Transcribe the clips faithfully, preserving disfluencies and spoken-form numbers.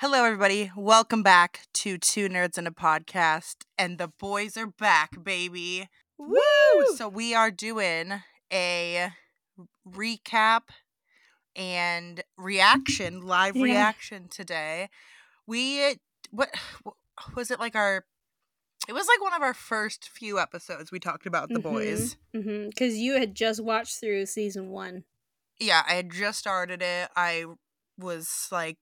Hello, everybody. Welcome back to Two Nerds and a Podcast, and the boys are back, baby. Woo! So we are doing a recap and reaction, live yeah. reaction today. We, what, what was it like our, it was like one of our first few episodes we talked about the mm-hmm. boys. Mm-hmm. 'Cause you had just watched through season one. Yeah, I had just started it. I was like,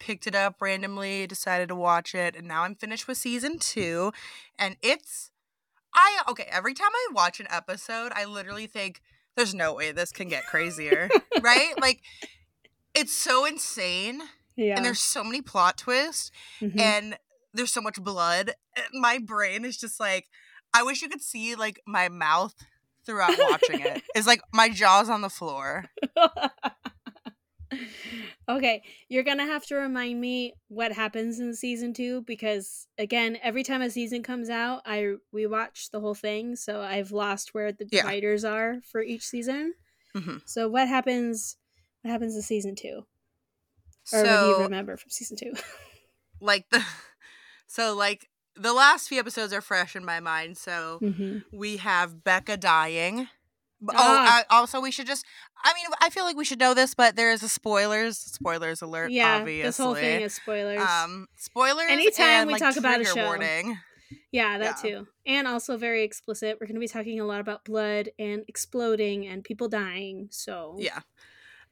picked it up randomly, decided to watch it, and now I'm finished with season two, and it's, I, okay, every time I watch an episode, I literally think, there's no way this can get crazier, right? Like, it's so insane, yeah. and there's so many plot twists, mm-hmm. and there's so much blood, my brain is just like, I wish you could see, like, my mouth throughout watching it. It's like, my jaw's on the floor. Okay, you're gonna have to remind me what happens in season two, because again, every time a season comes out, I rewatch the whole thing, so I've lost where the yeah. writers are for each season. Mm-hmm. So what happens? What happens in season two? Or so, what do you remember from season two? like the, so like the last few episodes are fresh in my mind. So mm-hmm. we have Becca dying. Oh, ah. I, also we should just, I mean, I feel like we should know this, but there is a spoilers, spoilers alert, yeah, obviously. Yeah, this whole thing is spoilers. Um, spoilers Anytime and, we like, talk about a show. Warning. Yeah, that yeah. too. And also very explicit. We're going to be talking a lot about blood and exploding and people dying, so. Yeah.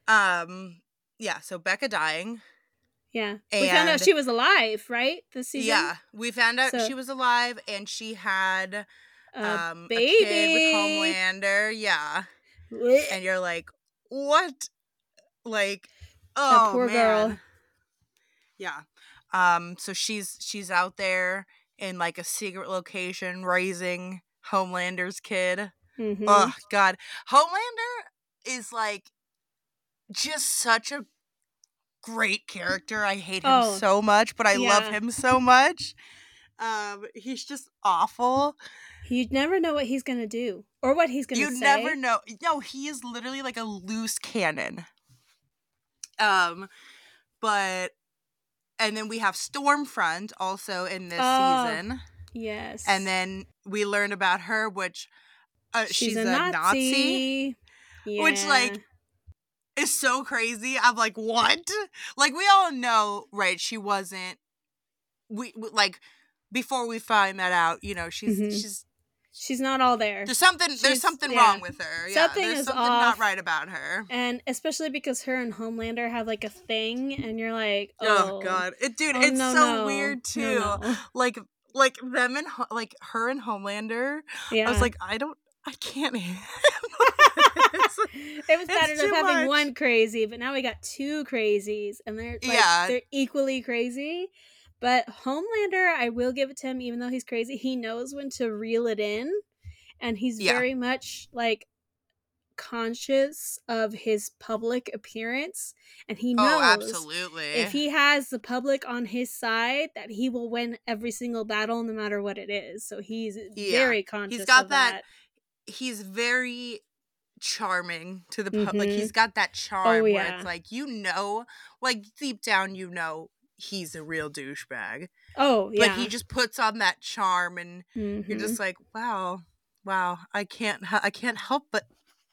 Um. Yeah, so Becca dying. Yeah. And we found out she was alive, right, this season? Yeah, we found out so. she was alive, and she had... A um, baby. A kid with Homelander, yeah. Blech. And you're like, what? Like, oh, that poor man. Girl. Yeah. Um. So she's she's out there in like a secret location raising Homelander's kid. Mm-hmm. Oh God, Homelander is like just such a great character. I hate him oh. so much, but I yeah. love him so much. Um, he's just awful. You never know what he's going to do or what he's going to say. You never know. No, he is literally like a loose cannon. Um, but, and then we have Stormfront also in this oh, season. Yes. And then we learn about her, which uh, she's, she's a, a Nazi, Nazi yeah. which like is so crazy. I'm like, what? Like we all know, right? She wasn't, we like before we find that out, you know, she's, mm-hmm. she's, She's not all there. There's something She's, there's something yeah. wrong with her. Yeah, something there's is something off. Not right about her. And especially because her and Homelander have like a thing and you're like, oh, oh God. It, dude, oh, it's no, so no. weird too. No, no. Like like them and like her and Homelander. Yeah. I was like, I don't I can't handle it. It was bad enough having much. one crazy, but now we got two crazies and they're like yeah. they're equally crazy. But Homelander, I will give it to him, even though he's crazy, he knows when to reel it in. And he's yeah. very much, like, conscious of his public appearance. And he knows oh, absolutely. if he has the public on his side, that he will win every single battle, no matter what it is. So he's yeah. very conscious he's got of that, that. He's very... charming to the public. Mm-hmm. He's got that charm oh, yeah. where it's like, you know, like, deep down, you know, he's a real douchebag. Oh, yeah. But he just puts on that charm, and mm-hmm. you're just like, wow, wow, I can't, I can't help but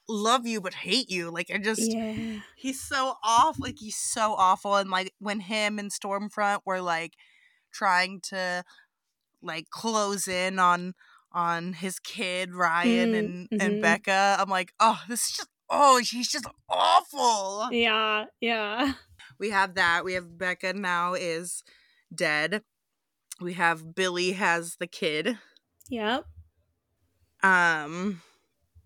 love you, but hate you. Like, I just, yeah. he's so awful. Like, he's so awful. And like, when him and Stormfront were like trying to like close in on on his kid Ryan mm-hmm. and and mm-hmm. Becca, I'm like, oh, this is just, oh, she's just awful. Yeah, yeah. We have that. We have Becca now is dead. We have Billy has the kid. Yep. Um,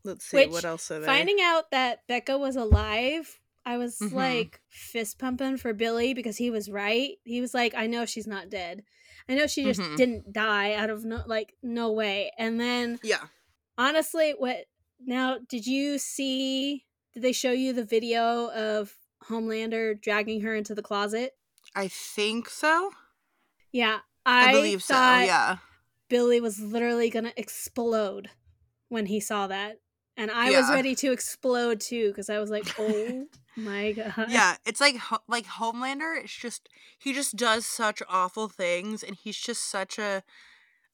let's see. Which, what else are they? Finding out that Becca was alive, I was mm-hmm. like fist pumping for Billy because he was right. He was like, I know she's not dead. I know she just mm-hmm. didn't die out of no, like, no way. And then, yeah. honestly, what, now, did you see, did they show you the video of Homelander dragging her into the closet? I think so. Yeah, I, I believe so. Yeah, Billy was literally gonna explode when he saw that, And I yeah. was ready to explode too, because I was like, oh my god. Yeah, it's like like Homelander, it's just, he just does such awful things, and he's just such a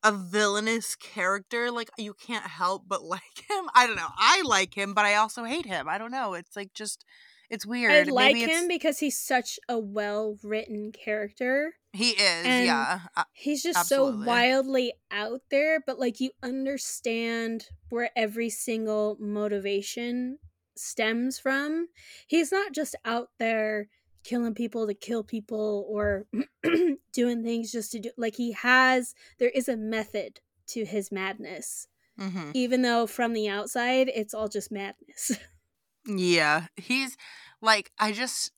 a villainous character. Like, you can't help but like him. I don't know. I like him, but I also hate him. I don't know. It's like just, it's weird. I like Maybe him because he's such a well-written character. He is, and yeah. Uh, he's just absolutely. so wildly out there, but like you understand where every single motivation stems from. He's not just out there killing people to kill people or doing things just to do, like he has, there is a method to his madness. Mm-hmm. Even though from the outside, it's all just madness. Yeah, he's like, I just,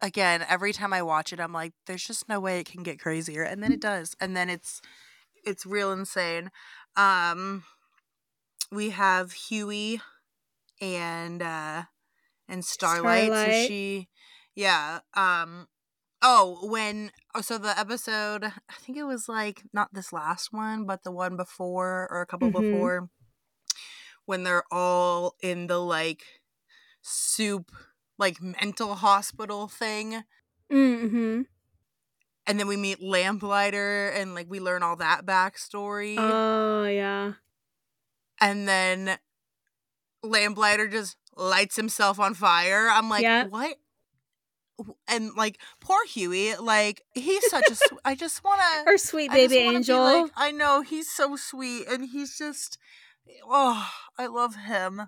again, every time I watch it, I'm like, there's just no way it can get crazier. And then it does. And then it's, it's real insane. Um, we have Huey and, uh, and Starlight. Starlight. So she, yeah. Um, oh, when, oh, so the episode, I think it was like, not this last one, but the one before or a couple mm-hmm. before, when they're all in the, like, soup, like, mental hospital thing. Mm-hmm. And then we meet Lamplighter, and, like, we learn all that backstory. Oh, yeah. And then Lamplighter just lights himself on fire. I'm like, yeah. what? And, like, poor Huey, like, he's such a... Su- I just want to... Our sweet baby I angel. Like, I know, he's so sweet, and he's just... Oh, I love him.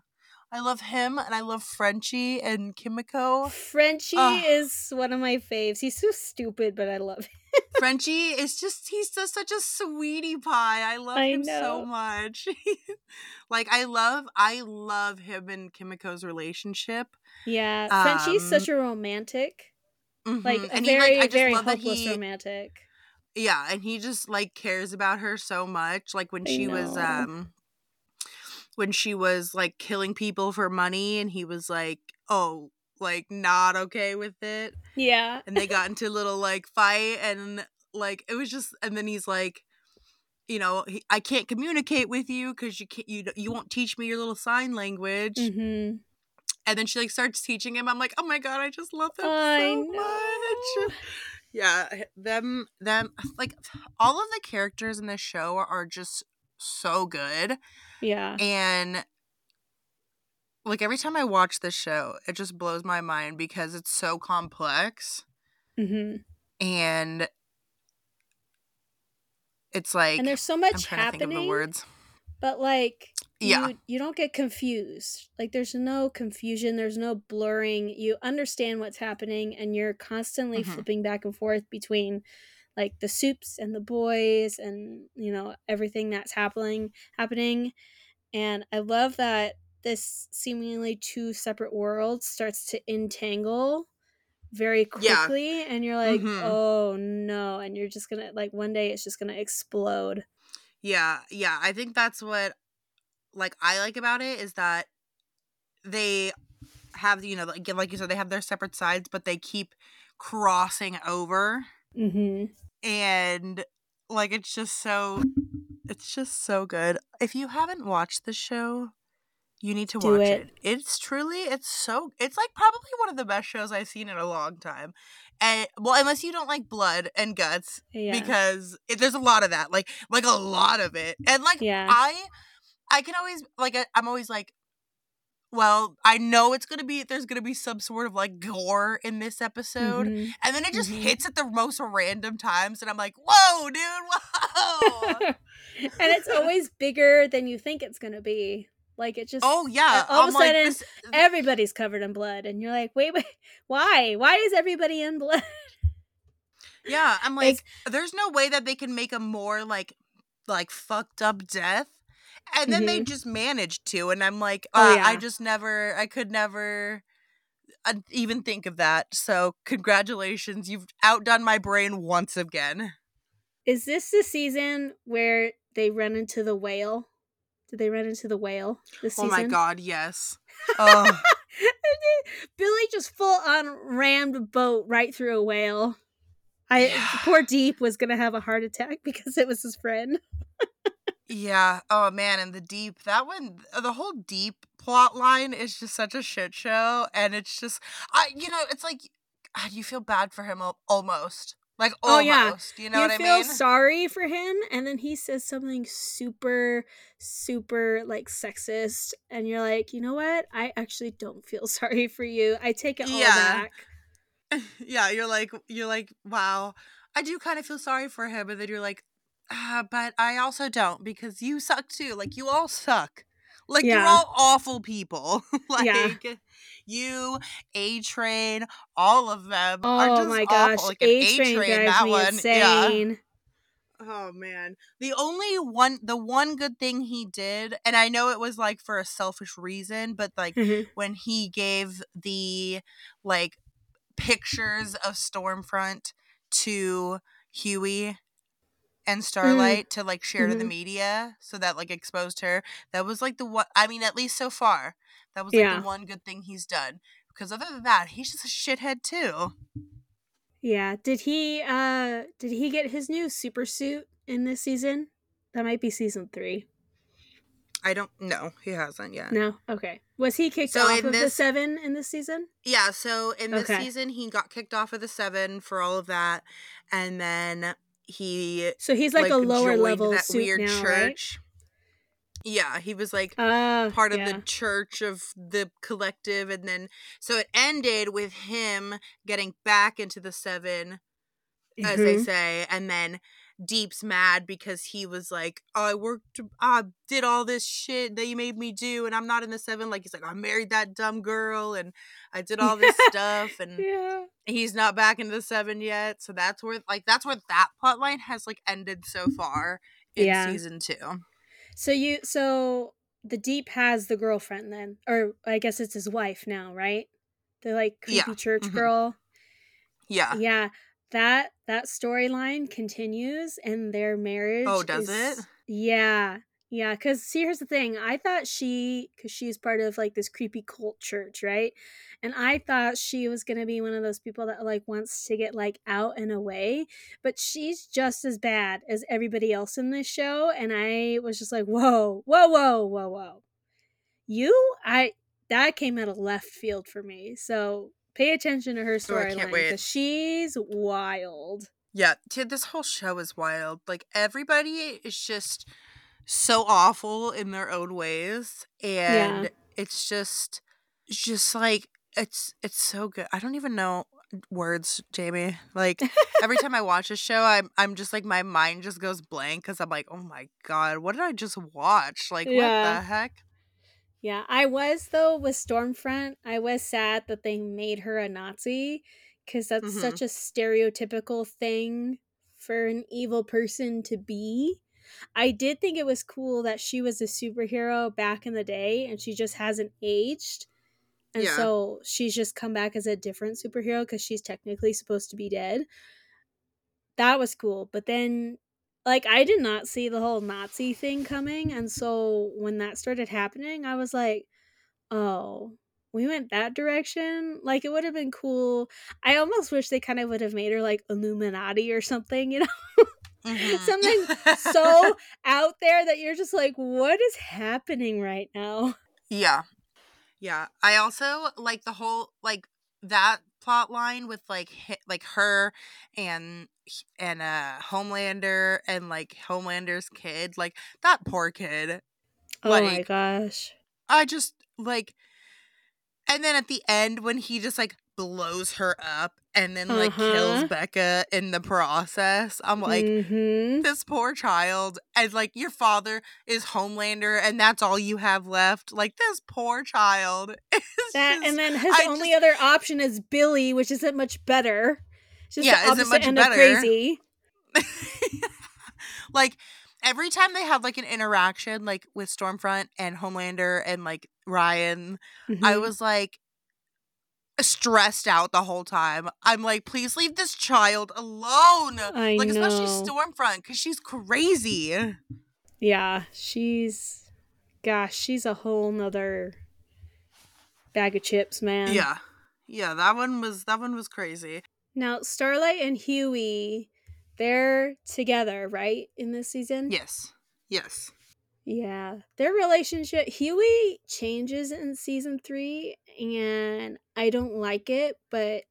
I love him, and I love Frenchie and Kimiko. Frenchie oh. is one of my faves. He's so stupid, but I love him. Frenchie is just, he's just such a sweetie pie. I love I him know. so much. Like, I love, I love him and Kimiko's relationship. Yeah. Frenchie's um, such a romantic. Mm-hmm. Like, a and very, he, like, I very hopeless he, romantic. Yeah, and he just, like, cares about her so much. Like, when I she know. was, um... when she was, like, killing people for money, and he was, like, oh, like, not okay with it. Yeah. And they got into a little, like, fight, and, like, it was just, and then he's, like, you know, he, I can't communicate with you because you can't, you, you won't teach me your little sign language. Mm-hmm. And then she, like, starts teaching him. I'm like, oh, my God, I just love him I so know. much. Yeah, them, them, like, all of the characters in this show are, are just so good. Yeah. And like every time I watch this show, it just blows my mind because it's so complex. Mm-hmm. And it's like, and there's so much I'm trying happening to think of the words. But like you, yeah. you don't get confused. Like there's no confusion, there's no blurring. You understand what's happening, and you're constantly mm-hmm. flipping back and forth between like the soups and the boys and, you know, everything that's happening, happening. And I love that this seemingly two separate worlds starts to entangle very quickly. Yeah. And you're like, mm-hmm. oh, no. And you're just going to, like, one day it's just going to explode. Yeah. Yeah. I think that's what, like, I like about it is that they have, you know, like, like you said, they have their separate sides, but they keep crossing over. Mm-hmm. And like it's just so it's just so good. If you haven't watched the show, you need to Do watch it. it it's truly it's so it's like probably one of the best shows I've seen in a long time. And well, unless you don't like blood and guts, yeah. because it, there's a lot of that, like like a lot of it. And like yeah. I I can always like I'm always like, well, I know it's going to be, there's going to be some sort of, like, gore in this episode. Mm-hmm. And then it just mm-hmm. hits at the most random times, and I'm like, whoa, dude, whoa! And it's always bigger than you think it's going to be. Like, it just... Oh, yeah. All I'm of a like, sudden, this... everybody's covered in blood, and you're like, wait, wait, why? Why is everybody in blood? Yeah, I'm like, like, there's no way that they can make a more, like, like, fucked up death. And then mm-hmm. they just managed to, and I'm like, uh, oh, yeah. I just never, I could never even think of that. So congratulations, you've outdone my brain once again. Is this the season where they run into the whale? Did they run into the whale this season? Oh my God, yes. Oh. Billy just full on rammed a boat right through a whale. I yeah. Poor Deep was going to have a heart attack because it was his friend. Yeah. Oh man, and the deep that one, the whole deep plot line is just such a shit show, and it's just, I, you know, it's like you feel bad for him almost, like almost. Oh, yeah. You know you what I mean? You feel sorry for him, and then he says something super, super like sexist, and you're like, you know what? I actually don't feel sorry for you. I take it all yeah. back. Yeah. You're like, you're like, wow, I do kind of feel sorry for him, and then you're like. Uh, but I also don't, because you suck too. Like, you all suck. Like, yeah. you're all awful people. Like, yeah. you, A-Train, all of them oh, are just awful. Oh my gosh, awful. Like, A-Train, A-Train that one. Insane. Yeah. Oh man. The only one, the one good thing he did, and I know it was like for a selfish reason, but like mm-hmm. when he gave the like pictures of Stormfront to Huey and Starlight mm. to like share mm-hmm. to the media, so that like exposed her. That was like the one, I mean, at least so far, that was like yeah. the one good thing he's done, because other than that, he's just a shithead too. Yeah. Did he uh did he get his new super suit in this season? That might be season three. I don't know. He hasn't yet. No? Okay. Was he kicked so off of this, the seven in this season? Yeah, so in this okay. season he got kicked off of the seven for all of that, and then He so he's like, like a lower level that suit weird now, church. Right? Yeah, he was like uh, part of yeah. the church of the collective, and then so it ended with him getting back into the seven, mm-hmm. as they say, and then Deep's mad because he was like, oh, I worked, I did all this shit that you made me do, and I'm not in the seven. Like, he's like, I married that dumb girl, and I did all this stuff, and yeah. he's not back into the seven yet. So that's where, like, that's where that plotline has like ended so far in yeah. season two. So you, so the Deep has the girlfriend then, or I guess it's his wife now, right? The like creepy yeah. church mm-hmm. girl. Yeah. Yeah. That that storyline continues, and their marriage. Oh, does is, it? Yeah, yeah. Because see, here's the thing. I thought she, because she's part of like this creepy cult church, right? And I thought she was gonna be one of those people that like wants to get like out and away. But she's just as bad as everybody else in this show. And I was just like, whoa, whoa, whoa, whoa, whoa. You, I that came out of left field for me. So. Pay attention to her storyline, because she's wild. Yeah, dude, this whole show is wild. Like, everybody is just so awful in their own ways, and yeah. it's just, just like it's it's so good. I don't even know words, Jamie. Like, every time I watch a show, I'm I'm just like, my mind just goes blank, because I'm like, oh my god, what did I just watch? Like, yeah. what the heck? Yeah, I was, though, with Stormfront, I was sad that they made her a Nazi, because that's mm-hmm. such a stereotypical thing for an evil person to be. I did think it was cool that she was a superhero back in the day, and she just hasn't aged. And yeah. so she's just come back as a different superhero, because she's technically supposed to be dead. That was cool, but then... Like, I did not see the whole Nazi thing coming, and so when that started happening, I was like, oh, we went that direction? Like, it would have been cool. I almost wish they kind of would have made her, like, Illuminati or something, you know? Mm-hmm. Something so out there that you're just like, what is happening right now? Yeah. Yeah. I also, like, the whole, like, that plot line with, like, hit, like her and... and uh Homelander and like Homelander's kid, like that poor kid. Oh, like, my gosh. I just like, and then at the end when he just like blows her up and then like uh-huh. kills Becca in the process, I'm like mm-hmm. this poor child, and like your father is Homelander and that's all you have left. Like, this poor child is that, just, and then his I only just, other option is Billy, which isn't much better. Just yeah, isn't much better. Crazy. Like, every time they have like an interaction, like with Stormfront and Homelander and like Ryan, mm-hmm. I was like stressed out the whole time. I'm like, please leave this child alone. I like, know. Especially Stormfront, because she's crazy. Yeah, she's, gosh, she's a whole nother bag of chips, man. Yeah, yeah, that one was that one was crazy. Now, Starlight and Huey, they're together, right, in this season? Yes. Yes. Yeah, their relationship, Huey changes in season three, and I don't like it, but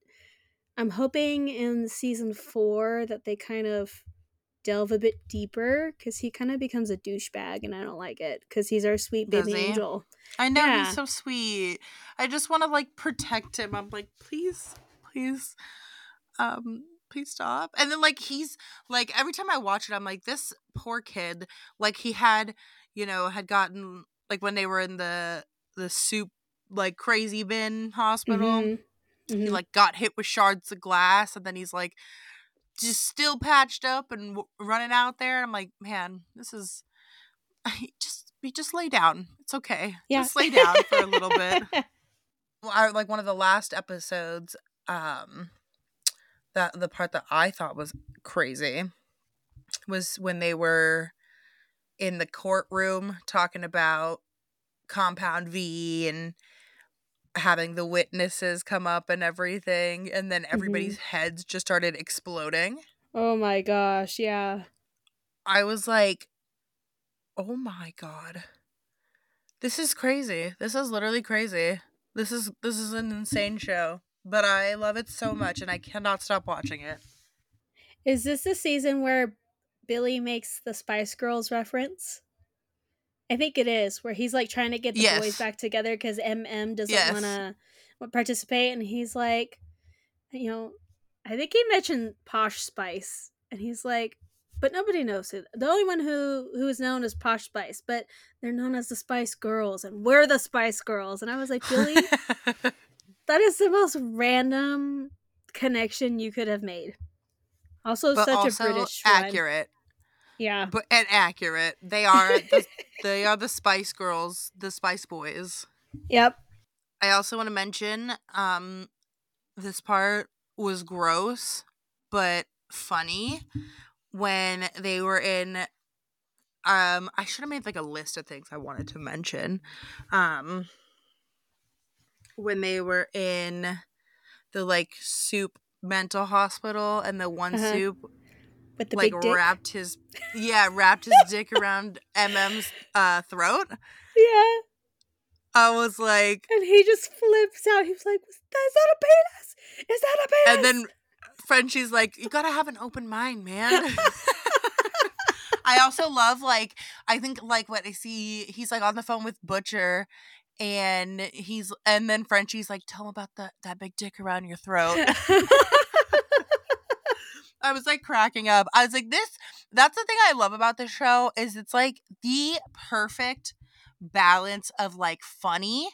I'm hoping in season four that they kind of delve a bit deeper, because he kind of becomes a douchebag, and I don't like it, because he's our sweet baby angel. I know, yeah. He's so sweet. I just want to, like, protect him. I'm like, please, please, um... please stop. And then, like, he's like, every time I watch it, I'm like, this poor kid, like, he had, you know, had gotten, like, when they were in the the soup, like, crazy bin hospital, mm-hmm. Mm-hmm. he, like, got hit with shards of glass, and then he's like just still patched up and w- running out there, and I'm like, man, this is I just we just lay down, it's okay, yeah. Just lay down for a little bit. Well, I, like, one of the last episodes, um that the part that I thought was crazy was when they were in the courtroom talking about Compound V and having the witnesses come up and everything, and then everybody's mm-hmm. heads just started exploding. Oh my gosh, yeah. I was like, oh my god. This is crazy. This is literally crazy. This is this is an insane show. But I love it so much, and I cannot stop watching it. Is this the season where Billy makes the Spice Girls reference? I think it is, where he's, like, trying to get the yes. boys back together because M M doesn't yes. want to participate, and he's like, you know, I think he mentioned Posh Spice, and he's like, but nobody knows who. The only one who, who is known is Posh Spice, but they're known as the Spice Girls, and we're the Spice Girls. And I was like, Billy... That is the most random connection you could have made. Also, but such also a British accurate. Rhyme. Yeah, but and accurate. They are the, they are the Spice Girls, the Spice Boys. Yep. I also want to mention, um, this part was gross but funny when they were in. Um, I should have made like a list of things I wanted to mention. Um. When they were in the, like, soup mental hospital, and the one uh-huh. soup with the like big dick. wrapped his yeah wrapped his dick around M M's uh, throat. Yeah, I was like, and he just flips out. He was like, "Is that a penis? Is that a penis?" And then Frenchie's like, "You gotta have an open mind, man." I also love, like, I think, like, what I see. He's like on the phone with Butcher. And he's, and then Frenchie's like, tell him about that, that big dick around your throat. I was like cracking up. I was like, this, that's the thing I love about this show is it's like the perfect balance of like funny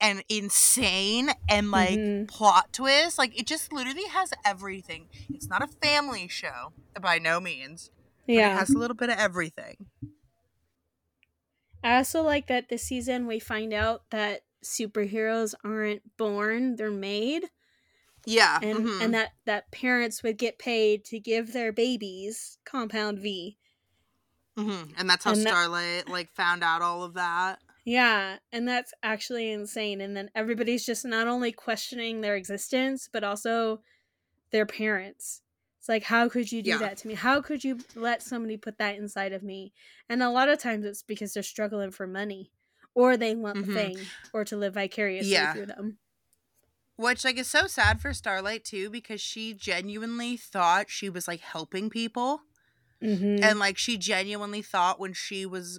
and insane and like mm-hmm. plot twist. Like it just literally has everything. It's not a family show by no means. Yeah. But it has a little bit of everything. I also like that this season we find out that superheroes aren't born, they're made. Yeah. And mm-hmm. and that, that parents would get paid to give their babies Compound V. Mm-hmm. And that's how and Starlight that, like, found out all of that. Yeah. And that's actually insane. And then everybody's just not only questioning their existence, but also their parents. It's like, how could you do yeah. that to me? How could you let somebody put that inside of me? And a lot of times it's because they're struggling for money, or they want mm-hmm. the thing, or to live vicariously yeah. through them. Which, like, is so sad for Starlight too, because she genuinely thought she was, like, helping people, mm-hmm. and, like, she genuinely thought when she was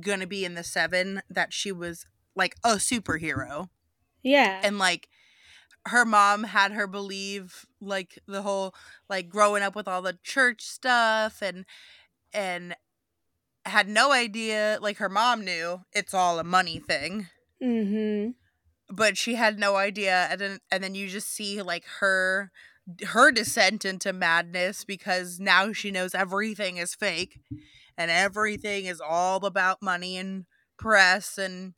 gonna be in the Seven that she was, like, a superhero. Yeah, and, like, her mom had her believe, like, the whole, like, growing up with all the church stuff, and and had no idea, like, her mom knew it's all a money thing. Mm-hmm. But she had no idea, and then, and then you just see, like, her, her descent into madness, because now she knows everything is fake, and everything is all about money and press and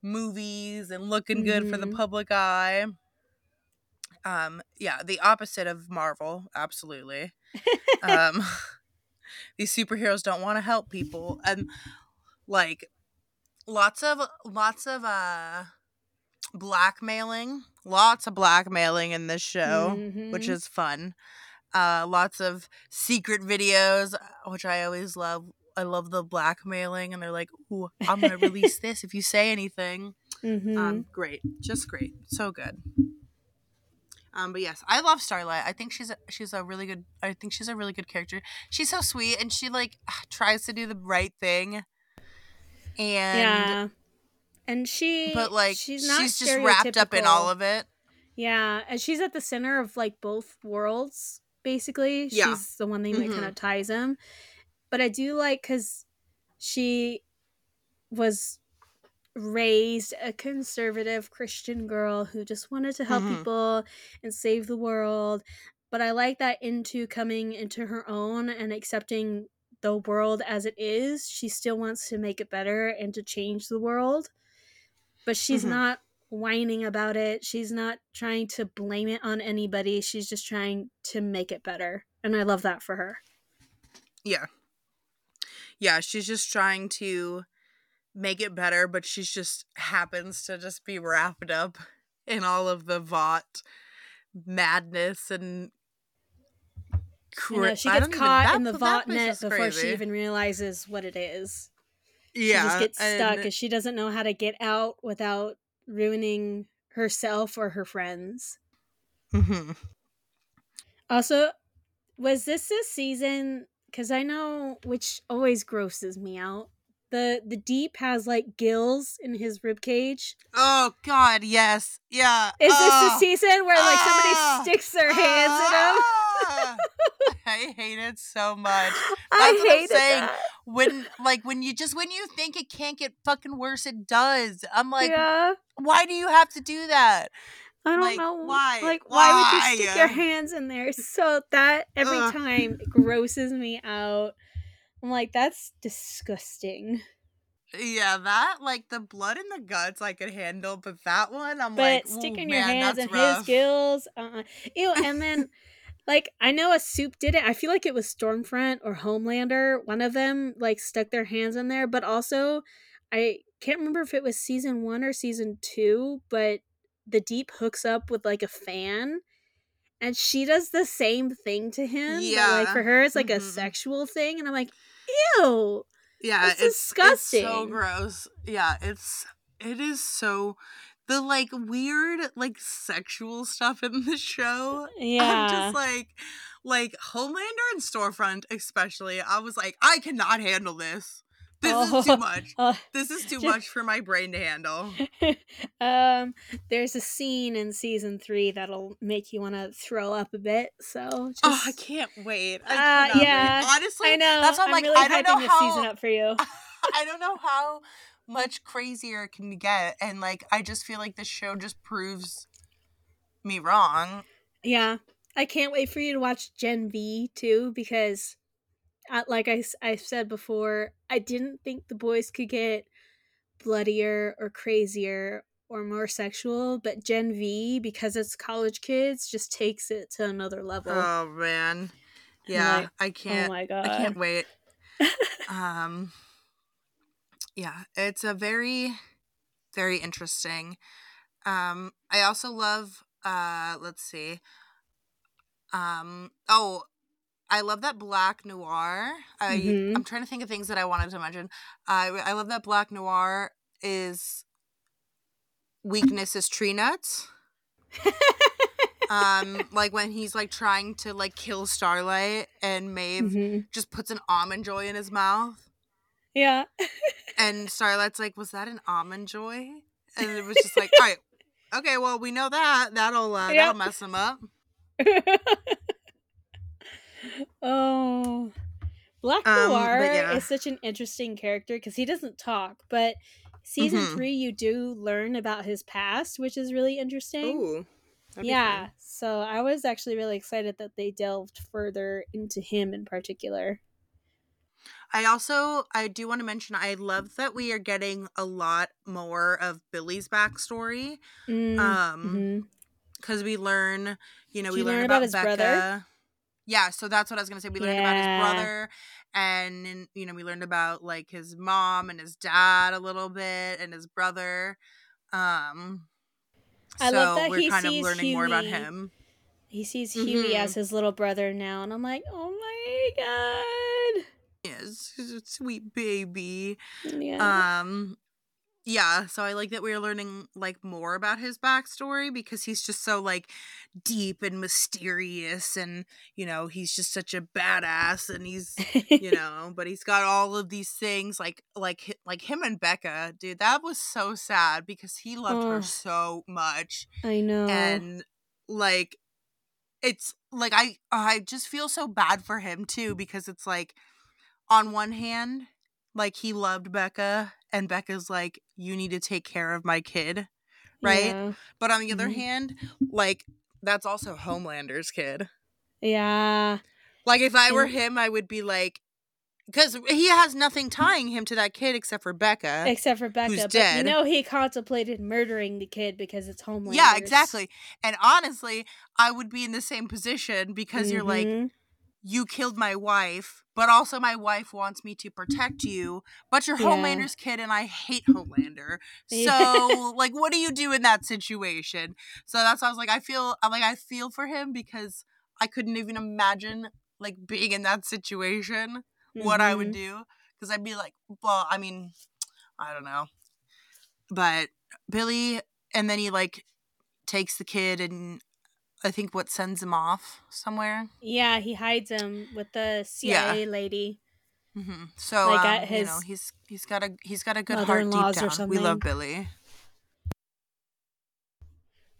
movies and looking mm-hmm. good for the public eye. Um, yeah, the opposite of Marvel, absolutely. Um, these superheroes don't want to help people, and like lots of lots of uh blackmailing, lots of blackmailing in this show, mm-hmm. which is fun. Uh, lots of secret videos, which I always love I love the blackmailing, and they're like, "Ooh, I'm gonna release this if you say anything." Mm-hmm. Um, great, just great, so good. Um, but yes, I love Starlight. I think she's a, she's a really good. I think she's a really good character. She's so sweet, and she like tries to do the right thing. And yeah, and she, but like she's not she's just wrapped up in all of it. Yeah, and she's at the center of like both worlds. Basically, yeah. She's the one thing that mm-hmm. kind of ties them. But I do like, because she was raised a conservative Christian girl who just wanted to help mm-hmm. people and save the world. But I like that into coming into her own and accepting the world as it is. She still wants to make it better and to change the world. But she's mm-hmm. not whining about it. She's not trying to blame it on anybody. She's just trying to make it better. And I love that for her. Yeah. Yeah, she's just trying to make it better, but she's just happens to just be wrapped up in all of the Vought madness and. Cr- know, she gets caught even, in the Vought net before crazy. She even realizes what it is. Yeah, she just gets stuck, and she doesn't know how to get out without ruining herself or her friends. Mm-hmm. Also, was this this season? Because I know, which always grosses me out, the the Deep has, like, gills in his rib cage. Oh, God, yes. Yeah. Is oh. this the season where, like, oh. somebody sticks their hands oh. in him? I hate it so much. That's I what hate I'm saying. That. When, like, when you just, when you think it can't get fucking worse, it does. I'm like, yeah. Why do you have to do that? I don't like, know why. Like, why? why would you stick your hands in there? So that every Ugh. time it grosses me out. I'm like, that's disgusting. Yeah, that, like, the blood in the guts I could handle, but that one, I'm but like, but sticking your man, hands in rough. His gills. Uh-uh. Ew, and then, like, I know a soup did it. I feel like it was Stormfront or Homelander. One of them, like, stuck their hands in there. But also, I can't remember if it was season one or season two, but the Deep hooks up with like a fan, and she does the same thing to him. Yeah, but, like, for her it's like mm-hmm. a sexual thing, and I'm like, ew. Yeah, it's disgusting. It's so gross. Yeah, it's it is so the like weird like sexual stuff in the show. Yeah, I'm just like like Homelander and Storefront especially. I was like, I cannot handle this. This oh, is too much. Uh, this is too just, much for my brain to handle. um, there's a scene in season three that'll make you want to throw up a bit. So, just, oh, I can't wait. I uh, yeah, wait. Honestly, I know. That's what I'm, I'm like. Really I don't know how. This season up for you. I don't know how much crazier it can get, and like, I just feel like this show just proves me wrong. Yeah, I can't wait for you to watch Gen V too, because. Like I, I said before, I didn't think the boys could get bloodier or crazier or more sexual, but Gen V, because it's college kids, just takes it to another level. Oh, man. Yeah, like, I can't. Oh, my God. I can't wait. um, yeah, it's a very, very interesting. Um, I also love, uh, let's see. Um, oh, I love that Black Noir. I, mm-hmm. I'm trying to think of things that I wanted to mention. I, I love that Black Noir is weakness is tree nuts. um, like when he's like trying to like kill Starlight, and Maeve mm-hmm. just puts an almond joy in his mouth. Yeah. And Starlight's like, was that an almond joy? And it was just like, all right, okay, well, we know that. That'll uh, yep. that'll mess him up. Oh, Black Noir um, yeah. is such an interesting character because he doesn't talk, but season mm-hmm. three you do learn about his past, which is really interesting. Ooh, yeah, so I was actually really excited that they delved further into him in particular. I also I do want to mention I love that we are getting a lot more of Billy's backstory. Mm-hmm. Um, because we learn, you know, Did we you learn, learn about, about his Becca. Brother. Yeah, so that's what I was going to say. We learned yeah. about his brother, and, you know, we learned about, like, his mom and his dad a little bit, and his brother. Um, I so love that we're he kind sees of learning Huey. More about him. He sees mm-hmm. Huey as his little brother now, and I'm like, oh, my God. Yeah, He's, he's a sweet baby. Yeah. Um, yeah. So I like that we are learning like more about his backstory, because he's just so like deep and mysterious, and you know he's just such a badass, and he's you know, but he's got all of these things like like like him and Becca, dude. That was so sad because he loved oh, her so much. I know, and like it's like I I just feel so bad for him too, because it's like on one hand, like he loved Becca. And Becca's like, you need to take care of my kid, right? Yeah. But on the other mm-hmm. hand, like, that's also Homelander's kid. Yeah. Like, if I were him, I would be like, because he has nothing tying him to that kid except for Becca. Except for Becca. Who's but dead. You know he contemplated murdering the kid because it's Homelander's. Yeah, exactly. And honestly, I would be in the same position, because mm-hmm. you're like, you killed my wife, but also my wife wants me to protect you, but you're yeah. Homelander's kid, and I hate Homelander. So, like, what do you do in that situation? So that's why I was like, I feel, I'm like, I feel for him, because I couldn't even imagine, like, being in that situation, mm-hmm. what I would do. Because I'd be like, well, I mean, I don't know. But Billy, and then he, like, takes the kid and I think what sends him off somewhere. Yeah, he hides him with the C I A yeah. lady. Mm-hmm. So like um, at his you know, he's he's got a he's got a good heart deep down. We love Billy.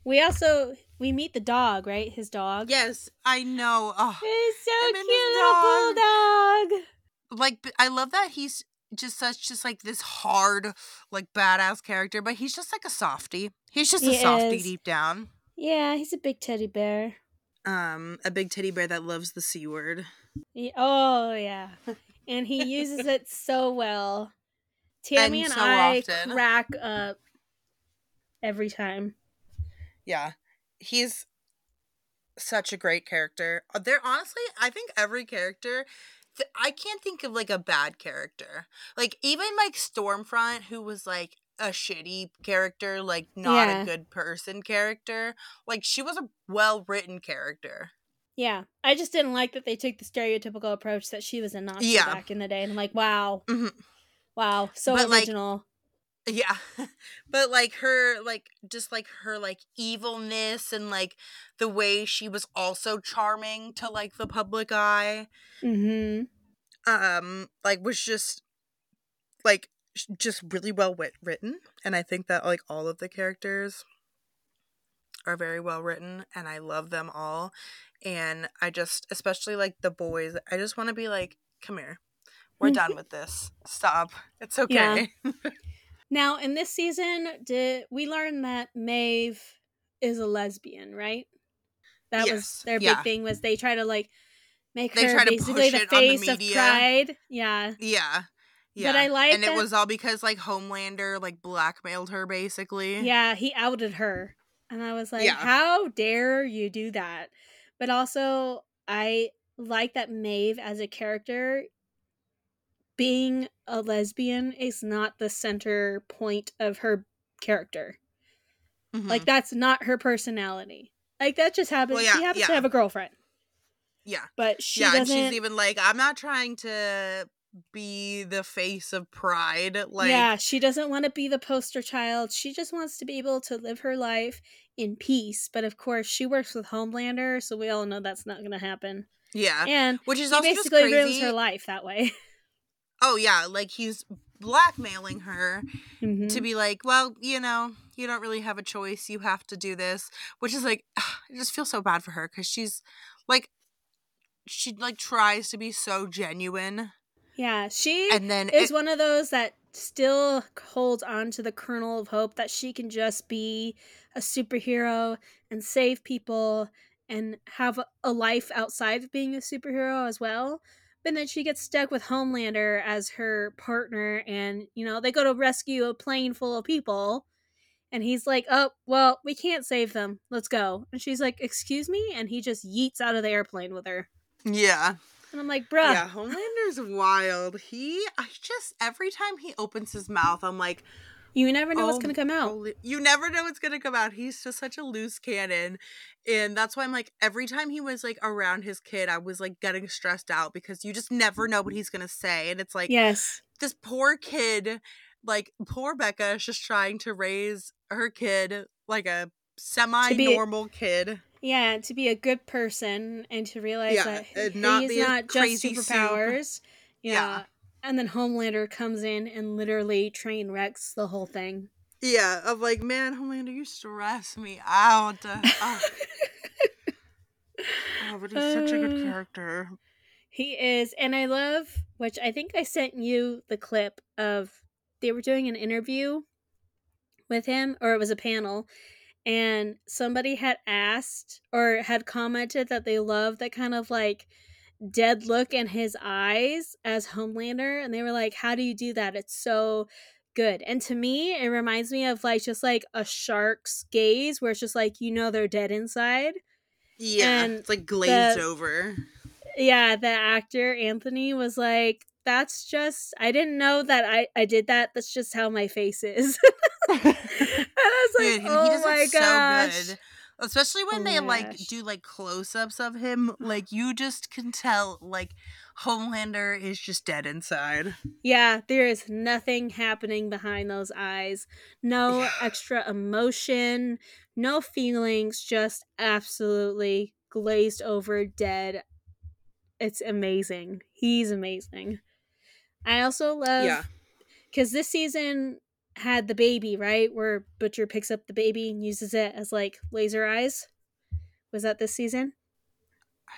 We also we meet the dog, right? His dog. Yes, I know. Oh, he's so and cute, little bulldog. Like I love that he's just such just like this hard, like badass character, but he's just like a softie. He's just he a softie is. deep down. Yeah, he's a big teddy bear. Um, a big teddy bear that loves the C word. Yeah, oh, yeah. And he uses it so well. Tammy and, and so I often. crack up every time. Yeah. He's such a great character. They're honestly, I think every character, th- I can't think of like a bad character. Like even like Stormfront, who was like, a shitty character, like not yeah. a good person character. Like she was a well-written character. Yeah, I just didn't like that they took the stereotypical approach that she was a Nazi yeah. back in the day, and I'm like, wow, mm-hmm. wow, so but original. Like, yeah, but like her, like just like her, like evilness and like the way she was also charming to like the public eye. Mm-hmm. Um, like was just like. just really well wit- written, and I think that like all of the characters are very well written, and I love them all. And I just especially like the boys, I just want to be like, come here, we're done with this, stop, it's okay. Yeah. Now in this season did we learn that Maeve is a lesbian, right? That yes. was their yeah. big thing, was they try to like make they her try to basically push the it face on the media. Of pride. Yeah, yeah. Yeah. But I like and that... it was all because like Homelander like blackmailed her basically. Yeah, he outed her, and I was like, yeah. "How dare you do that?" But also, I like that Maeve as a character, being a lesbian is not the center point of her character. Mm-hmm. Like that's not her personality. Like that just happens. Well, yeah, she happens yeah. to have a girlfriend. Yeah, but she yeah, doesn't... and she's even like, "I'm not trying to." be the face of pride. Like yeah, she doesn't want to be the poster child. She just wants to be able to live her life in peace. But of course she works with Homelander, so we all know that's not gonna happen. Yeah. And which is he also basically just ruins her life that way. Oh yeah, like he's blackmailing her mm-hmm. to be like, well, you know, you don't really have a choice, you have to do this, which is like ugh, I just feel so bad for her, because she's like she like tries to be so genuine. Yeah, she and then is it, one of those that still holds on to the kernel of hope that she can just be a superhero and save people and have a life outside of being a superhero as well. But then she gets stuck with Homelander as her partner, and, you know, they go to rescue a plane full of people, and he's like, oh, well, we can't save them. Let's go. And she's like, excuse me? And he just yeets out of the airplane with her. Yeah. And I'm like, bruh. Yeah, Homelander's wild. He, I just, every time he opens his mouth, I'm like, You never know oh, what's going to come out. You never know what's going to come out. He's just such a loose cannon. And that's why I'm like, every time he was like around his kid, I was like getting stressed out because you just never know what he's going to say. And it's like, yes, this poor kid, like poor Becca is just trying to raise her kid like a semi-normal be, kid. Yeah, to be a good person and to realize yeah, that not he's not just superpowers. Super, yeah. yeah. And then Homelander comes in and literally train wrecks the whole thing. Yeah, of like, man, Homelander, you stress me out. Oh, oh but he's uh, such a good character. He is. And I love, which I think I sent you the clip of, they were doing an interview with him, or it was a panel, and somebody had asked or had commented that they love that kind of like, dead look in his eyes as Homelander, and they were like, how do you do that? It's so good. And to me, it reminds me of like just like a shark's gaze where it's just like, you know, they're dead inside. Yeah, and it's like glazed the, over. Yeah, the actor Anthony was like, that's just, I didn't know that I, I did that. That's just how my face is. And I was like, dude, oh my gosh. So good. Especially when oh they, like, gosh. do, like, close-ups of him. Like, you just can tell, like, Homelander is just dead inside. Yeah, there is nothing happening behind those eyes. No extra emotion, no feelings, just absolutely glazed over, dead. It's amazing. He's amazing. I also love... Yeah. Because this season... had the baby, right, where Butcher picks up the baby and uses it as like laser eyes. Was that this season?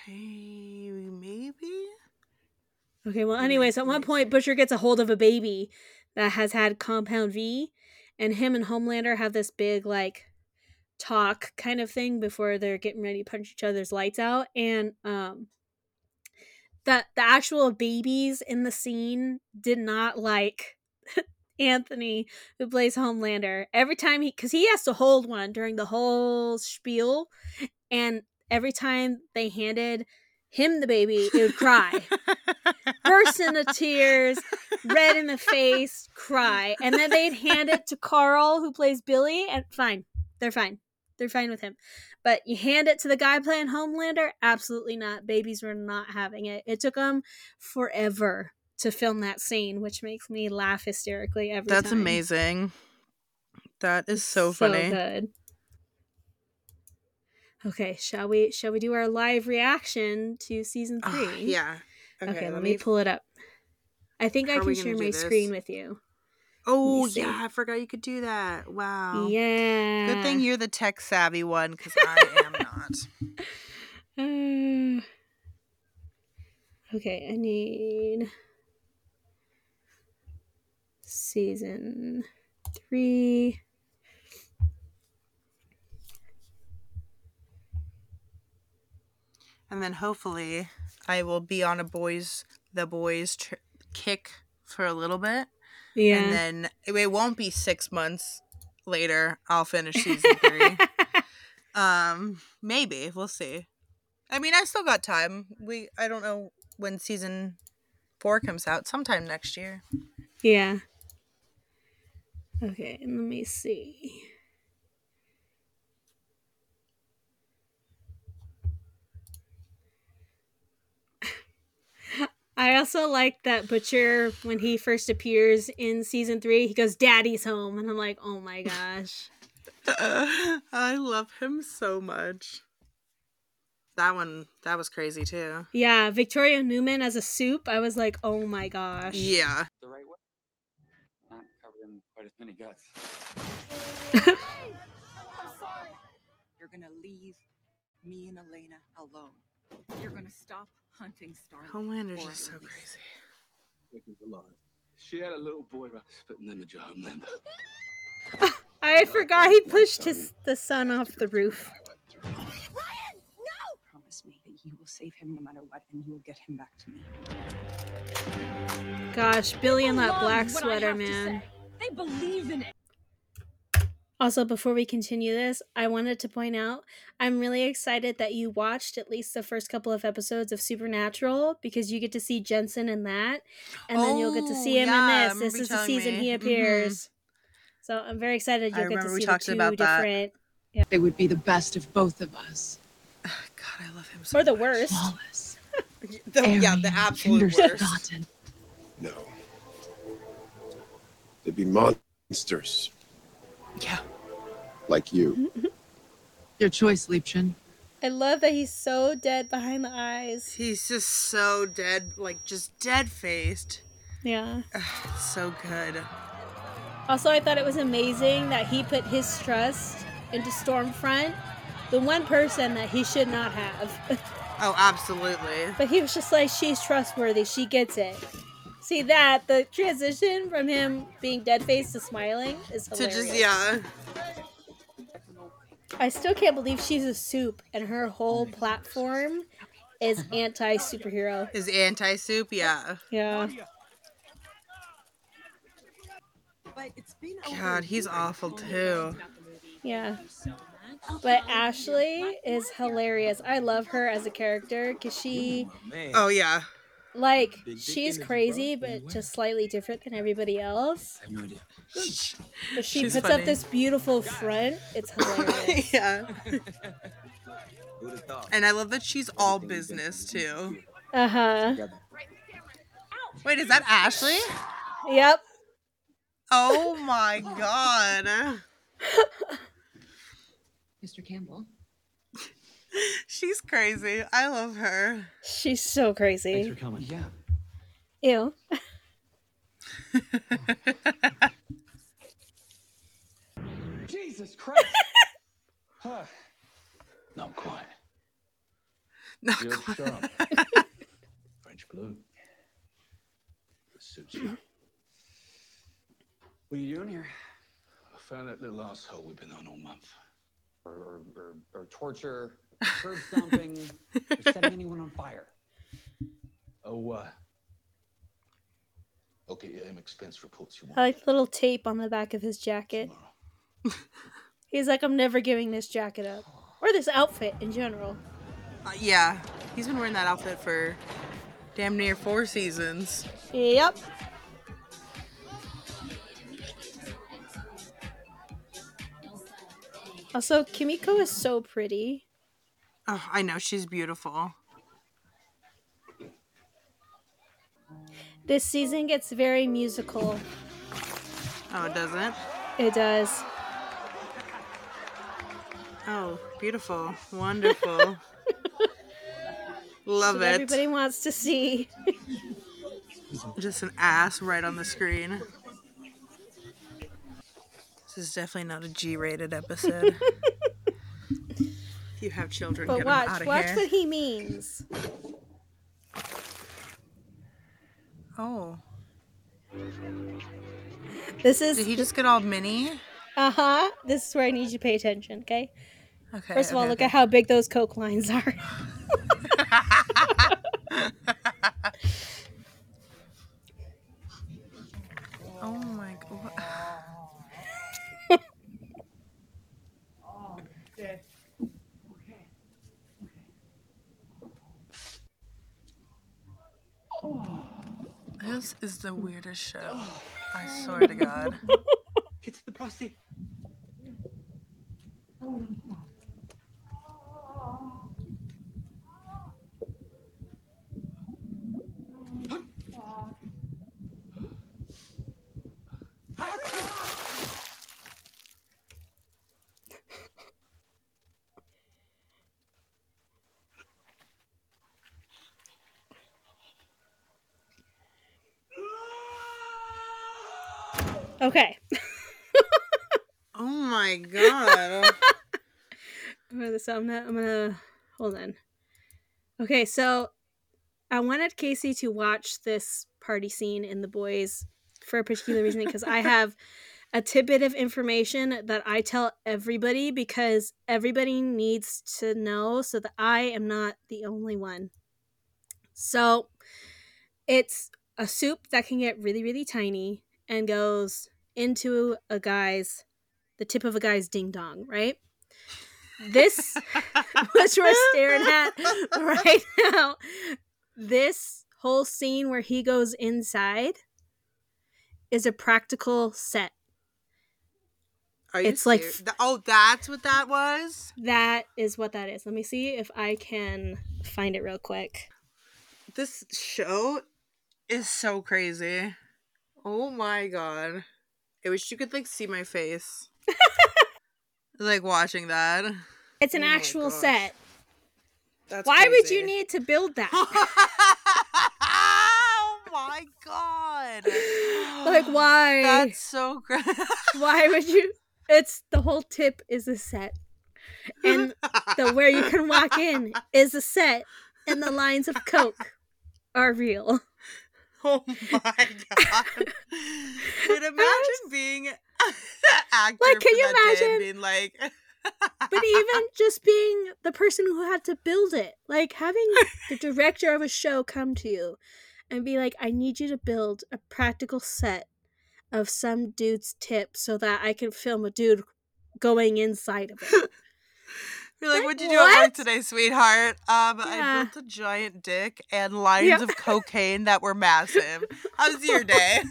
I, maybe okay well anyways at one point Butcher gets a hold of a baby that has had Compound V, and him and Homelander have this big like talk kind of thing before they're getting ready to punch each other's lights out. And um the the actual babies in the scene did not like Anthony, who plays Homelander, every time he, because he has to hold one during the whole spiel, and every time they handed him the baby, it would cry, burst into tears, red in the face, cry, and then they'd hand it to Carl, who plays Billy, and fine, they're fine, they're fine with him, but you hand it to the guy playing Homelander, absolutely not. Babies were not having it. It took them forever to film that scene, which makes me laugh hysterically every That's time. That's amazing. That is so, so funny. So good. Okay, shall we shall we do our live reaction to season three? Uh, yeah. Okay, okay let, let me, me pull it up. I think I can share my screen with you. Oh, yeah, I forgot you could do that. Wow. Yeah. Good thing you're the tech savvy one, because I am not. Uh, okay, I need... Season three. And then hopefully I will be on a boys, the boys tr- kick for a little bit. Yeah. And then it, it won't be six months later. I'll finish season three. um, maybe. We'll see. I mean, I still got time. We I don't know when season four comes out. Sometime next year. Yeah. Okay, let me see. I also like that Butcher, when he first appears in season three, he goes, "Daddy's home." And I'm like, oh my gosh. uh, I love him so much. That one, that was crazy too. Yeah, Victoria Newman as a soup. I was like, oh my gosh. Yeah. The right way. Not covered in quite as many guts. Hey, I'm sorry. You're gonna leave me and Elena alone. You're gonna stop hunting Starlight. Homelander's just so crazy. Vicky's alive. She had a little boy spitting in the jar, remember? I forgot he pushed his the son off the roof. Me that you will save him no matter what, and you will get him back to me. Gosh, Billy in that black sweater, man. They believe in it. Also, before we continue this, I wanted to point out I'm really excited that you watched at least the first couple of episodes of Supernatural, because you get to see Jensen in that, and oh, then you'll get to see him yeah, in this. This is the season me. he appears. Mm-hmm. So I'm very excited. You'll I remember get to we see talked the two about different... that. Yeah. It would be the best of both of us. Oh, God, I love him so much. Or the much. worst. Wallace, the, Arian, yeah, the absolute worst. No. They'd be monsters. Yeah. Like you. Your choice, Liebchen. I love that he's so dead behind the eyes. He's just so dead, like just dead-faced. Yeah. Ugh, so good. Also, I thought it was amazing that he put his trust into Stormfront, the one person that he should not have. Oh, absolutely. But he was just like, she's trustworthy. She gets it. See that? The transition from him being dead-faced to smiling is hilarious. To just, yeah. I still can't believe she's a soup and her whole platform is anti-superhero. Is anti-soup, yeah. Yeah. God, he's awful too. Yeah. But Ashley is hilarious. I love her as a character because she... Oh, yeah. Like, she's crazy, but just slightly different than everybody else. I have no idea. But she she's puts funny. up this beautiful front. It's hilarious. Yeah. And I love that she's all business, too. Uh-huh. Wait, is that Ashley? Yep. Oh, my God. Mister Campbell. She's crazy. I love her. She's so crazy. Thanks for coming. Yeah. Ew. Jesus Christ. Huh. Not quite. Not You're quite. Sharp. French blue. This suits you. What are you doing here? I found that little asshole we've been on all month. Or, or, or, or torture. Curb stomping, or setting anyone on fire. Oh, uh, okay, yeah, I'm expense reports you want. I like the little tape on the back of his jacket. He's like, I'm never giving this jacket up. Or this outfit in general. Uh, yeah, he's been wearing that outfit for damn near four seasons. Yep. Also, Kimiko is so pretty. Oh, I know. She's beautiful. This season gets very musical. Oh, it doesn't? It does. Oh, beautiful. Wonderful. Love it. Everybody wants to see. Just an ass right on the screen. This is definitely not a G-rated episode. You have children. But get watch, out of watch here. What he means. Oh, this is. Did he just get all mini? Uh huh. This is where I need you to pay attention. Okay. Okay. First of okay, all, okay. Look at how big those Coke lines are. Oh my God. Oh, death. This is the weirdest show. I swear to God. It's the prostate. Okay. Oh my God. I'm gonna, so I'm, not, I'm gonna hold on. Okay, so I wanted Casey to watch this party scene in The Boys for a particular reason because I have a tidbit of information that I tell everybody because everybody needs to know so that I am not the only one. So it's a soup that can get really, really tiny and goes into a guy's, the tip of a guy's ding dong, right? This, which we're staring at right now, this whole scene where he goes inside is a practical set. Are you it's serious? Like, oh, that's what that was? That is what that is. Let me see if I can find it real quick. This show is so crazy. Oh my god. I wish you could, like, see my face. Like, watching that. It's an oh actual set. That's Why crazy. Would you need to build that? Oh my god. Like, why? That's so great. Why would you? It's the whole tip is a set. And the where you can walk in is a set. And the lines of Coke are real. Oh my god. But imagine being the actor like, can you imagine being like but even just being the person who had to build it. Like, having the director of a show come to you and be like, I need you to build a practical set of some dude's tip so that I can film a dude going inside of it. You're like, like, what'd you do what? at work today, sweetheart? Um, yeah. I built a giant dick and lines yeah. of cocaine that were massive. How was your day?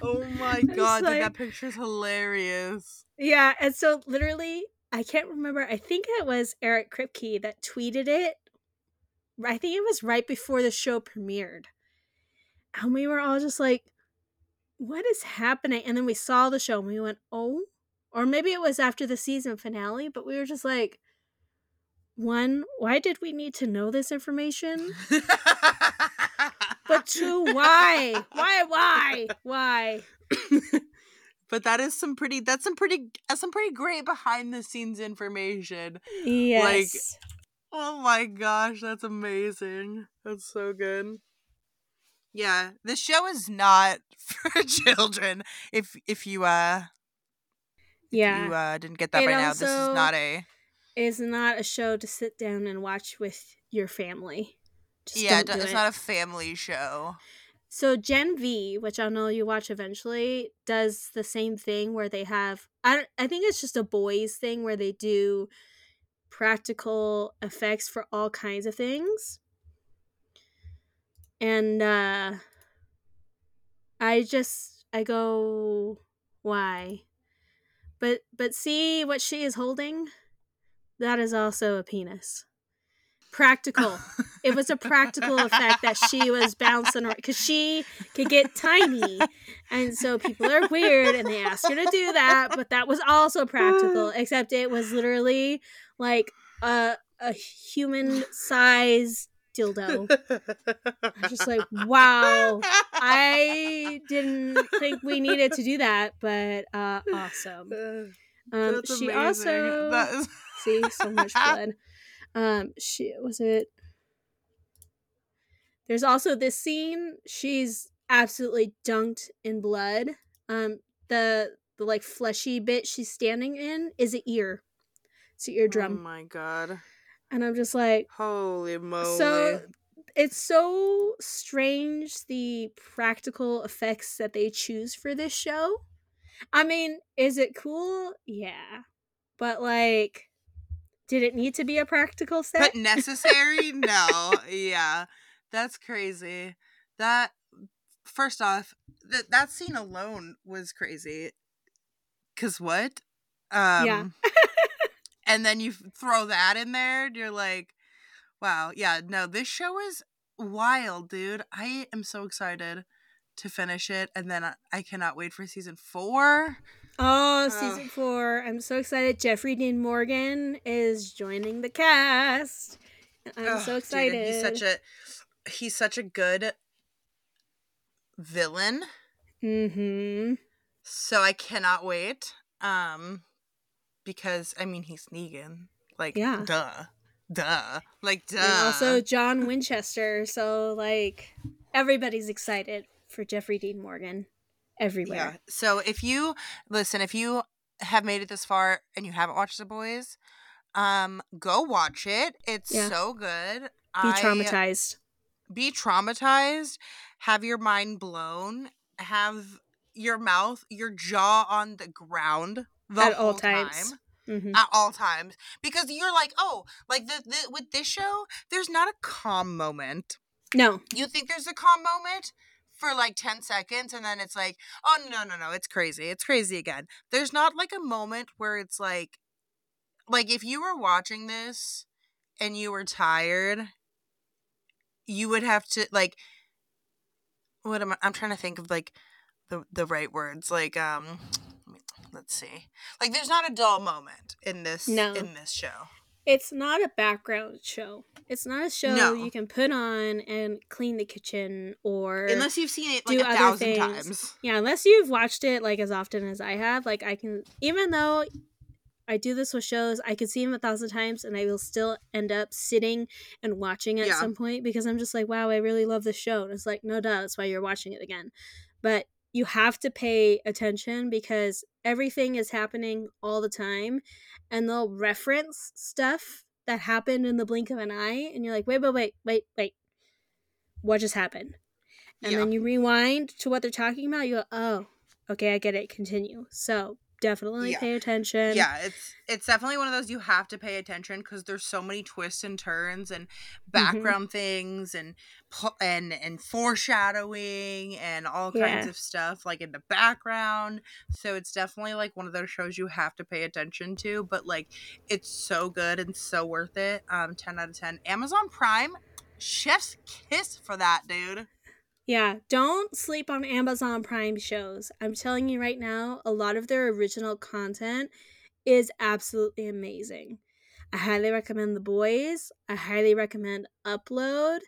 Oh my god, like, dude, that picture's hilarious. Yeah, and so literally, I can't remember. I think it was Eric Kripke that tweeted it. I think it was right before the show premiered. And we were all just like, what is happening? And then we saw the show and we went, oh. Or maybe it was after the season finale, but we were just like, one, why did we need to know this information? But two, why? Why, why, why? But that is some pretty, that's some pretty, that's some pretty great behind the scenes information. Yes. Like, oh my gosh, that's amazing. That's so good. Yeah, this show is not for children. If, if you, uh... Yeah, if you uh, didn't get that it right now. This is not a is not a show to sit down and watch with your family. Just yeah, do, do it's it. not a family show. So Gen V, which I know you watch eventually, does the same thing where they have. I don't, I think it's just a boys thing where they do practical effects for all kinds of things. And uh, I just I go why. But but see what she is holding? That is also a penis. Practical. It was a practical effect that she was bouncing around. Because she could get tiny. And so people are weird and they asked her to do that. But that was also practical. Except it was literally like a, a human-sized dildo. I'm just like, wow. I didn't think we needed to do that, but uh, awesome. Um, That's she amazing. also that is... see so much blood. Um, she was it. There's also this scene. She's absolutely dunked in blood. Um, the the like fleshy bit she's standing in is an ear. It's an eardrum. Oh my god. And I'm just like, holy moly. So it's so strange the practical effects that they choose for this show. I mean, is it cool? Yeah. But like, did it need to be a practical set? But necessary? No. Yeah. That's crazy. That, first off, th- that scene alone was crazy. Because what? Um, yeah. And then you throw that in there, and you're like, wow, yeah, no, this show is wild, dude. I am so excited to finish it, and then I, I cannot wait for season four. Oh, oh, season four. I'm so excited. Jeffrey Dean Morgan is joining the cast. I'm oh, so excited. Dude, he's such a, he's such a good villain. Mm-hmm. So I cannot wait. Um... Because, I mean, he's Negan. Like, yeah. duh. Duh. Like, duh. And also John Winchester. So, like, everybody's excited for Jeffrey Dean Morgan everywhere. Yeah. So, if you, listen, if you have made it this far and you haven't watched The Boys, um, go watch it. It's yeah. so good. Be I, traumatized. Be traumatized. Have your mind blown. Have your mouth, your jaw on the ground. The at all times. Time, mm-hmm. At all times. Because you're like, oh, like the, the with this show, there's not a calm moment. No. You think there's a calm moment? for like ten seconds, and then it's like, oh no no no, it's crazy, it's crazy again. There's not like a moment where it's like, like if you were watching this and you were tired, you would have to like, what am I, I'm trying to think of like the the right words, like um let's see, like there's not a dull moment in this no. in this show. It's not a background show. It's not a show no. you can put on and clean the kitchen or unless you've seen it like a thousand things. times. Yeah, unless you've watched it like as often as I have. Like I can, even though I do this with shows, I could see them a thousand times and I will still end up sitting and watching at yeah. some point because I'm just like, wow, I really love this show. And it's like, no duh, that's why you're watching it again. But you have to pay attention because everything is happening all the time. And they'll reference stuff that happened in the blink of an eye. And you're like, wait, wait, wait, wait, wait. What just happened? And yeah. then you rewind to what they're talking about. You go, oh, okay, I get it. Continue. So definitely yeah. pay attention. Yeah, it's it's definitely one of those you have to pay attention because there's so many twists and turns and background mm-hmm. things and, and, and foreshadowing and all kinds yeah. of stuff like in the background. So it's definitely like one of those shows you have to pay attention to, but like it's so good and so worth it. Um, ten out of ten. Amazon Prime, chef's kiss for that, dude. Yeah, don't sleep on Amazon Prime shows. I'm telling you right now, a lot of their original content is absolutely amazing. I highly recommend The Boys. I highly recommend Upload.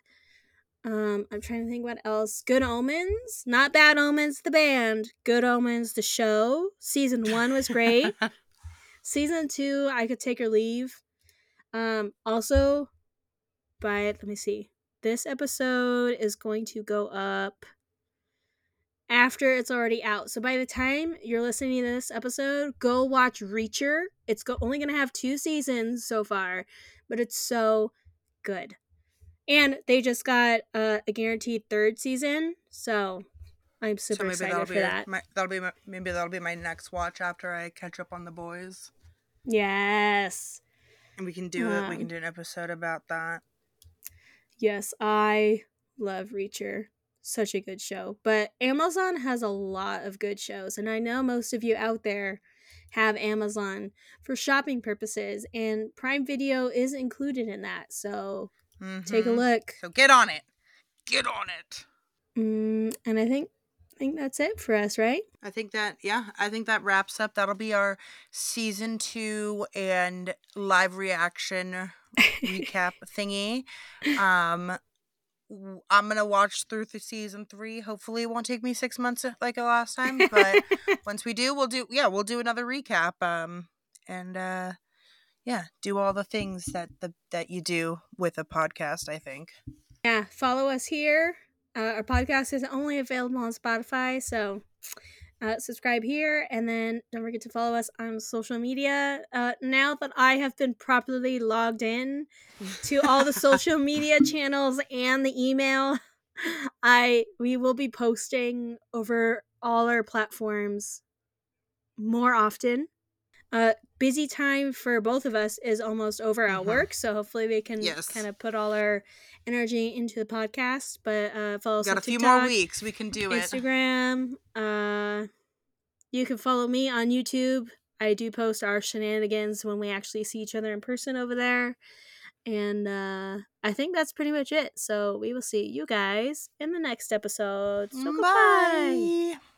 Um, I'm trying to think what else. Good Omens. Not Bad Omens, the band. Good Omens, the show. Season one was great. Season two, I could take or leave. Um, also, by, let me see. This episode is going to go up after it's already out. So by the time you're listening to this episode, go watch Reacher. It's go- only going to have two seasons so far, but it's so good. And they just got uh, a guaranteed third season, so I'm super so excited for that. My, that'll be my, maybe that'll be my next watch after I catch up on The Boys. Yes. And we can do um, it. We can do an episode about that. Yes, I love Reacher. Such a good show. But Amazon has a lot of good shows. And I know most of you out there have Amazon for shopping purposes. And Prime Video is included in that. So mm-hmm. take a look. So get on it. Get on it. Mm, and I think I think that's it for us, right? I think that, yeah, I think that wraps up. That'll be our season two and live reaction recap thingy. um I'm gonna watch through the season three. Hopefully it won't take me six months like the last time, but once we do, we'll do yeah we'll do another recap, um and uh yeah do all the things that the that you do with a podcast. I think yeah follow us here. Uh, our podcast is only available on Spotify, so Uh, subscribe here, and then don't forget to follow us on social media. Uh, now that I have been properly logged in to all the social media channels and the email, I we will be posting over all our platforms more often. Uh, busy time for both of us is almost over at mm-hmm. work, so hopefully we can yes. kind of put all our energy into the podcast. But uh, follow us. Got on a TikTok, few more weeks. We can do Instagram, it. Instagram. Uh, you can follow me on YouTube. I do post our shenanigans when we actually see each other in person over there. And uh, I think that's pretty much it. So we will see you guys in the next episode. So goodbye. Bye.